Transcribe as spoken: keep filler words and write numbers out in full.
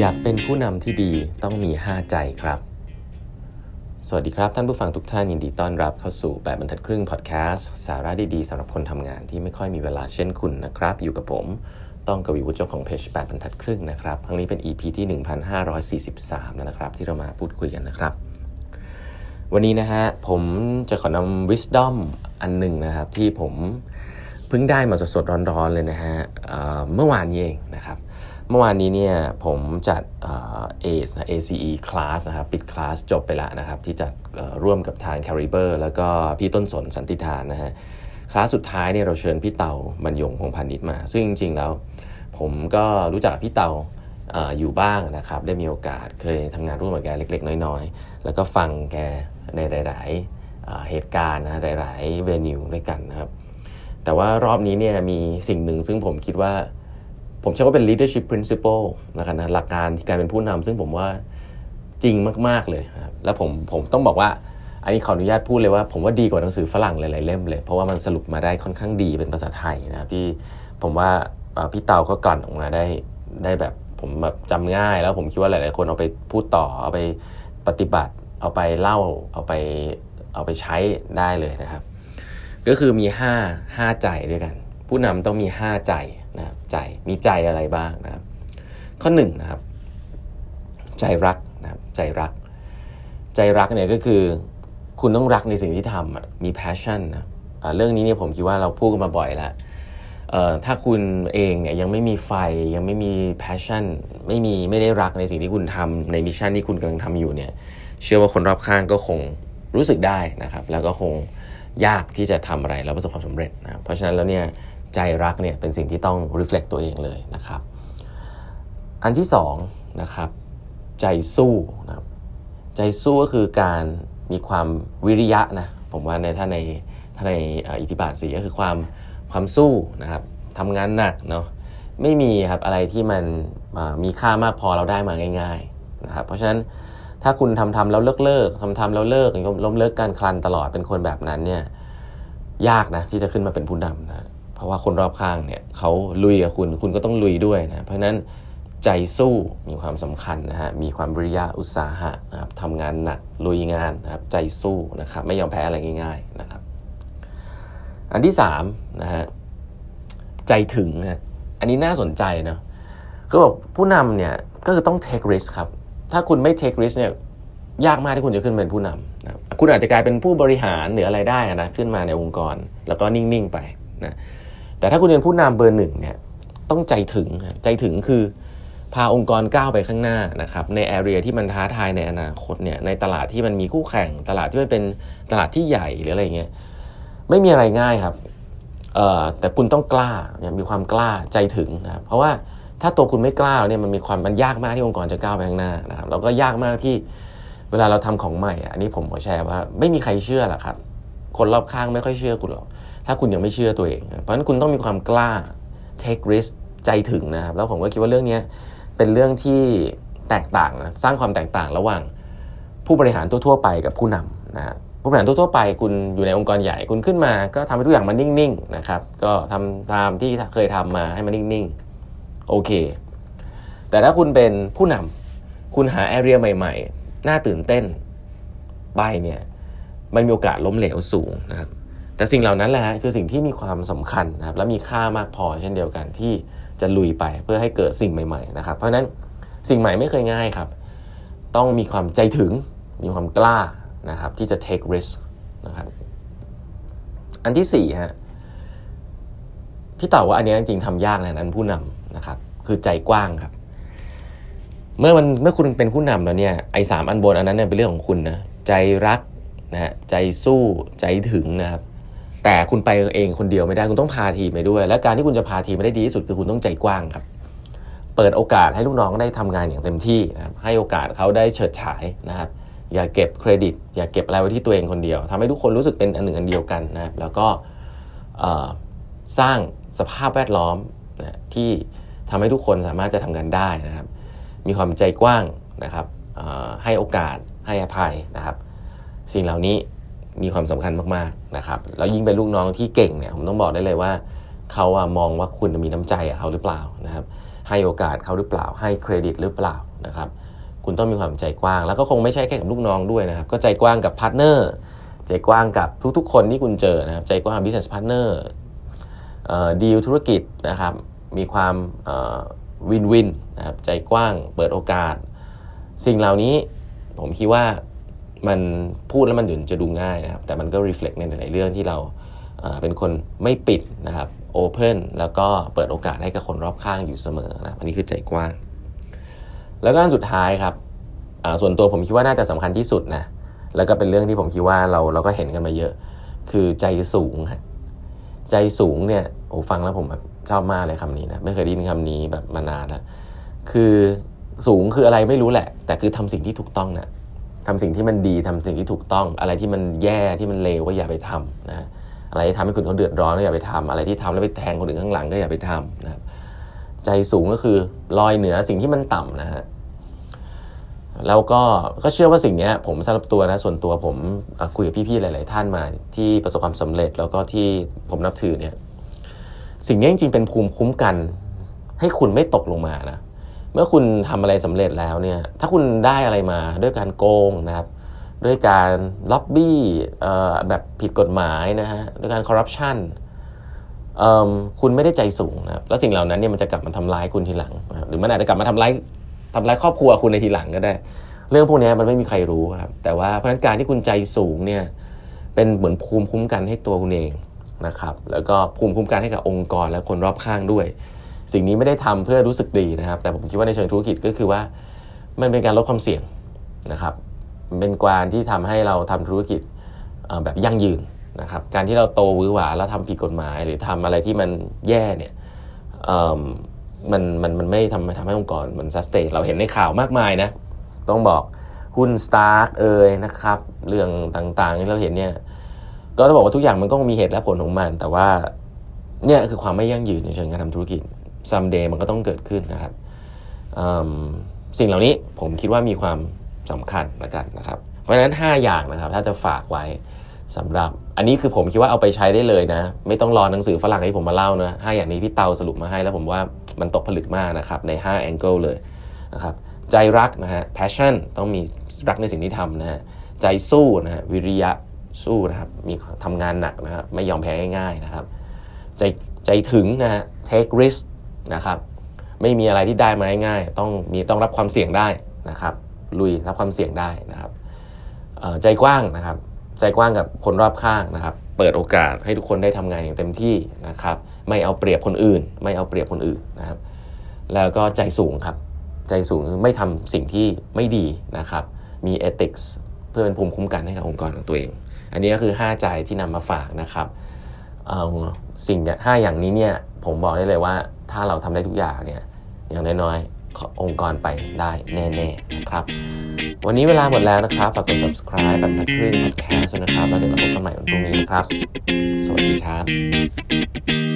อยากเป็นผู้นำที่ดีต้องมีห้าใจครับสวัสดีครับท่านผู้ฟังทุกท่านยินดีต้อนรับเข้าสู่แปดบรรทัดครึ่งพอดแคสต์สาระดีๆสำหรับคนทำงานที่ไม่ค่อยมีเวลาเช่นคุณนะครับอยู่กับผมต้องกวีวุฒิเจ้าของเพจแปดบรรทัดครึ่งนะครับครั้งนี้เป็น อี พี ที่หนึ่งพันห้าร้อยสี่สิบสามแล้วนะครับที่เรามาพูดคุยกันนะครับวันนี้นะฮะผมจะขอนำ wisdom อันนึงนะครับที่ผมเพิ่งได้มาสดๆร้อนๆเลยนะฮะเมื่อวานนี้เองนะครับเมื่อวานนี้เนี่ยผมจัดเอซนะ เอ ซี อี Class นะครับปิดคลาสจบไปแล้วนะครับที่จัดร่วมกับทาง Caliber แล้วก็พี่ต้นสนสันติธารนะฮะคลาสสุดท้ายเนี่ยเราเชิญพี่เตาบรรยงพงษ์พานิชมาซึ่งจริงๆแล้วผมก็รู้จักพี่เตา อ, อยู่บ้างนะครับได้มีโอกาสเคยทำงานร่วมกับแกเล็กๆน้อยๆแล้วก็ฟังแกในหลายๆเหตุการณ์นะหลายๆเวนิวด้วยกันนะครับแต่ว่ารอบนี้เนี่ยมีสิ่งหนึ่งซึ่งผมคิดว่าผมเชื่อว่าเป็น leadership principle นะครับนะหลักการที่การเป็นผู้นำซึ่งผมว่าจริงมากๆเลยครับแล้วผมผมต้องบอกว่าอันนี้ขออนุญาตพูดเลยว่าผมว่าดีกว่าหนังสือฝรั่งหลายๆเล่มเลยเพราะว่ามันสรุปมาได้ค่อนข้างดีเป็นภาษาไทยนะครับที่ผมว่าพี่เตาก็กลั่นออกมาได้ได้แบบผมแบบจำง่ายแล้วผมคิดว่าหลายๆคนเอาไปพูดต่อเอาไปปฏิบัติเอาไปเล่าเอาไปเอาไปใช้ได้เลยนะครับก็คือมีห้า ห้าใจด้วยกันผู้นำต้องมีห้าใจนะครับใจมีใจอะไรบ้างนะครับข้อหนึ่งนะครับใจรักนะครับใจรักใจรักเนี่ยก็คือคุณต้องรักในสิ่งที่ทำมี passion นะเรื่องนี้เนี่ยผมคิดว่าเราพูดกันมาบ่อยแล้วถ้าคุณเองเนี่ยยังไม่มีไฟยังไม่มี passion ไม่มีไม่ได้รักในสิ่งที่คุณทำในมิชชั่นที่คุณกำลังทำอยู่เนี่ยเชื่อว่าคนรอบข้างก็คงรู้สึกได้นะครับแล้วก็คงยากที่จะทำอะไรแล้วประสบความสำเร็จนะเพราะฉะนั้นแล้วเนี่ยใจรักเนี่ยเป็นสิ่งที่ต้อง reflect ตัวเองเลยนะครับอันที่สองนะครับใจสู้นะครับใจสู้ก็คือการมีความวิริยะนะผมว่าในถ้าในถ้าในอิทธิบาทสี่ก็คือความความสู้นะครับทำงานหนักเนาะไม่มีครับอะไรที่มันมีค่ามากพอเราได้มาง่ายๆนะครับเพราะฉะนั้นถ้าคุณทำทำแล้วเลิกเลิกทำทำแล้วเลิกล้มเลิกการคลันตลอดเป็นคนแบบนั้นเนี่ยยากนะที่จะขึ้นมาเป็นผู้นำนะเพราะว่าคนรอบข้างเนี่ยเขาลุยกับคุณคุณก็ต้องลุยด้วยนะเพราะนั้นใจสู้มีความสำคัญนะฮะมีความวิริยะอุตสาหะนะครับทำงานหนักลุยงานนะครับใจสู้นะครับไม่ยอมแพ้อะไรง่ายๆนะครับอันที่สามนะฮะใจถึงฮะอันนี้น่าสนใจนะก็บอกผู้นำเนี่ยก็คือต้อง take risk ครับถ้าคุณไม่ take risk เนี่ยยากมากที่คุณจะขึ้นเป็นผู้นำนะคุณอาจจะกลายเป็นผู้บริหารหรืออะไรได้นะขึ้นมาในองค์กรแล้วก็นิ่งๆไปนะแต่ถ้าคุณเป็นผู้นำเบอร์หนึ่งเนี่ยต้องใจถึงใจถึงคือพาองค์กรก้าวไปข้างหน้านะครับในแอเรียที่มันท้าทายในอนาคตเนี่ยในตลาดที่มันมีคู่แข่งตลาดที่มันเป็นตลาดที่ใหญ่หรืออะไรเงี้ยไม่มีอะไรง่ายครับเอ่อแต่คุณต้องกล้ามีความกล้าใจถึงนะครับเพราะว่าถ้าตัวคุณไม่กล้าเนี่ยมันมีความมันยากมากที่องค์กรจะก้าวไปข้างหน้านะครับแล้วก็ยากมากที่เวลาเราทำของใหม่อันนี้ผมขอแชร์ว่าไม่มีใครเชื่อหรอกครับคนรอบข้างไม่ค่อยเชื่อคุณหรอกถ้าคุณยังไม่เชื่อตัวเองเพราะฉะนั้นคุณต้องมีความกล้า take risk ใจถึงนะครับแล้วผมก็คิดว่าเรื่องนี้เป็นเรื่องที่แตกต่างนะสร้างความแตกต่างระหว่างผู้บริหารทั่วๆไปกับผู้นำนะฮะผู้บริหารทั่วๆไปคุณอยู่ในองค์กรใหญ่คุณขึ้นมาก็ทำให้ทุกอย่างมันนิ่งๆนะครับก็ทำตามที่เคยทำมาให้มันนิ่งๆโอเคแต่ถ้าคุณเป็นผู้นำคุณหา area ใหม่ๆน่าตื่นเต้นไปเนี่ยมันมีโอกาสล้มเหลวสูงนะครับแต่สิ่งเหล่านั้นแหละคือสิ่งที่มีความสำคัญนะครับและมีค่ามากพอเช่นเดียวกันที่จะลุยไปเพื่อให้เกิดสิ่งใหม่ๆนะครับเพราะฉะนั้นสิ่งใหม่ไม่เคยง่ายครับต้องมีความใจถึงมีความกล้านะครับที่จะ take risk นะครับอันที่สี่ฮะพี่เต๋อว่าอันนี้จริงๆทำยากนะนั้นผู้นำนะครับคือใจกว้างครับเมื่อมันเมื่อคุณเป็นผู้นำแล้วเนี่ยไอ้สามอันบนอันนั้นเนี่ยเป็นเรื่องของคุณนะใจรักนะฮะใจสู้ใจถึงนะครับแต่คุณไปเองคนเดียวไม่ได้คุณต้องพาทีมไปด้วยและการที่คุณจะพาทีมไปได้ดีที่สุดคือคุณต้องใจกว้างครับเปิดโอกาสให้ลูกน้องได้ทำงานอย่างเต็มที่นะครับให้โอกาสเขาได้เฉิดฉายนะครับอย่าเก็บเครดิตอย่าเก็บอะไรไว้ที่ตัวเองคนเดียวทำให้ทุกคนรู้สึกเป็นอันหนึ่งอันเดียวกันนะครับแล้วก็สร้างสภาพแวดล้อมนะที่ทำให้ทุกคนสามารถจะทำงานได้นะครับมีความใจกว้างนะครับให้โอกาสให้อภัยนะครับสิ่งเหล่านี้มีความสำคัญมากๆนะครับแล้วยิ่งเป็นลูกน้องที่เก่งเนี่ยผมต้องบอกได้เลยว่าเขาอะมองว่าคุณมีน้ำใจกับเขาหรือเปล่านะครับให้โอกาสเขาหรือเปล่าให้เครดิตหรือเปล่า นะครับคุณต้องมีความใจกว้างแล้วก็คงไม่ใช่แค่กับลูกน้องด้วยนะครับก็ใจกว้างกับพาร์ทเนอร์ใจกว้างกับทุกๆคนที่คุณเจอนะครับใจกว้างกับ business partner เอ่อดีลธุรกิจนะครับมีความเอ่อ win-win นะครับใจกว้างเปิดโอกาสสิ่งเหล่านี้ผมคิดว่ามันพูดแล้วมันดูจะดูง่ายนะครับแต่มันก็ reflect ในหลายๆเรื่องที่เราเป็นคนไม่ปิดนะครับ open แล้วก็เปิดโอกาสให้กับคนรอบข้างอยู่เสมอนะอันนี้คือใจกว้างแล้วก็อันสุดท้ายครับส่วนตัวผมคิดว่าน่าจะสำคัญที่สุดนะแล้วก็เป็นเรื่องที่ผมคิดว่าเราเราก็เห็นกันมาเยอะคือใจสูงฮะใจสูงเนี่ยโอ้ฟังแล้วผมชอบมากเลยคำนี้นะไม่เคยได้ยินคำนี้แบบมานานแล้วคือสูงคืออะไรไม่รู้แหละแต่คือทำสิ่งที่ถูกต้องนะทำสิ่งที่มันดีทำสิ่งที่ถูกต้องอะไรที่มันแย่ที่มันเลวก็อย่าไปทำนะอะไรที่ทำให้คนเขาเดือดร้อนก็อย่าไปทำอะไรที่ทำแล้วไปแทงคนอื่นข้างหลังก็อย่าไปทำนะครับใจสูงก็คือลอยเหนือสิ่งที่มันต่ำนะฮะแล้วก็ก็เชื่อว่าสิ่งนี้ผมสำหรับตัวนะส่วนตัวผมคุยกับพี่ๆหลายๆท่านมาที่ประสบความสำเร็จแล้วก็ที่ผมนับถือเนี่ยสิ่งนี้จริงๆเป็นภูมิคุ้มกันให้คุณไม่ตกลงมานะเมื่อคุณทำอะไรสำเร็จแล้วเนี่ยถ้าคุณได้อะไรมาด้วยการโกงนะครับด้วยการล็อบบี้แบบผิดกฎหมายนะฮะด้วยการคอร์รัปชันคุณไม่ได้ใจสูงนะครับแล้วสิ่งเหล่านั้นเนี่ยมันจะกลับมาทำร้ายคุณทีหลังหรือมันอาจจะกลับมาทำร้ายทำร้ายครอบครัวคุณในทีหลังก็ได้เรื่องพวกนี้มันไม่มีใครรู้ครับแต่ว่าเพราะฉะนั้นการที่คุณใจสูงเนี่ยเป็นเหมือนภูมิคุ้มกันให้ตัวคุณเองนะครับแล้วก็ภูมิคุ้มกันให้กับองค์กรและคนรอบข้างด้วยสิ่งนี้ไม่ได้ทำเพื่อรู้สึกดีนะครับแต่ผมคิดว่าในเชิงธุรกิจก็คือว่ามันเป็นการลดความเสี่ยงนะครับเป็นการที่ทำให้เราทำธุรกิจแบบยั่งยืนนะครับการที่เราโตวื้อหวาแล้วทำผิดกฎหมายหรือทำอะไรที่มันแย่เนี่ยมันมันมันไม่ทำทำให้องค์กรมันซัสเตนเราเห็นในข่าวมากมายนะต้องบอกหุ้น Stark เอ่ยนะครับเรื่องต่างๆที่เราเห็นเนี่ยก็ต้องบอกว่าทุกอย่างมันก็มีเหตุและผลของมันแต่ว่าเนี่ยคือความไม่ยั่งยืนในเชิงการทำธุรกิจซัมเดย์มันก็ต้องเกิดขึ้นนะครับสิ่งเหล่านี้ผมคิดว่ามีความสำคัญละกันนะครับเพราะฉะนั้นห้าอย่างนะครับถ้าจะฝากไว้สำหรับอันนี้คือผมคิดว่าเอาไปใช้ได้เลยนะไม่ต้องรอหนังสือฝรั่งให้ผมมาเล่านะห้าอย่างนี้พี่เตาสรุปมาให้แล้วผมว่ามันตกผลึกมากนะครับในห้า angle เลยนะครับใจรักนะฮะ passion ต้องมีรักในสิ่งที่ทำนะฮะใจสู้นะฮะวิริยะสู้นะครับมีทำงานหนักนะครับไม่ยอมแพ้ง่ายๆนะครับใจใจถึงนะฮะ take risk นะครับไม่มีอะไรที่ได้มาง่ายๆต้องมีต้องรับความเสี่ยงได้นะครับลุยรับความเสี่ยงได้นะครับใจกว้างนะครับใจกว้างกับคนรอบข้างนะครับเปิดโอกาสให้ทุกคนได้ทำงานอย่างเต็มที่นะครับไม่เอาเปรียบคนอื่นไม่เอาเปรียบคนอื่นนะครับแล้วก็ใจสูงครับใจสูงไม่ทำสิ่งที่ไม่ดีนะครับมี ethics เพื่อเป็นภูมิคุ้มกันให้กับองค์กรของตัวเองอันนี้ก็คือห้าใจที่นำมาฝากนะครับเอาสิ่งห้าอย่างนี้เนี่ยผมบอกได้เลยว่าถ้าเราทำได้ทุกอย่างเนี่ยอย่างน้อยๆองค์กรไปได้แน่ๆนะครับวันนี้เวลาหมดแล้วนะครับฝากกด subscribe แบบพัดคลื่น podcast นะครับแล้วเดี๋ยวเราพบกันใหม่วันพรุ่งนี้นะครับสวัสดีครับ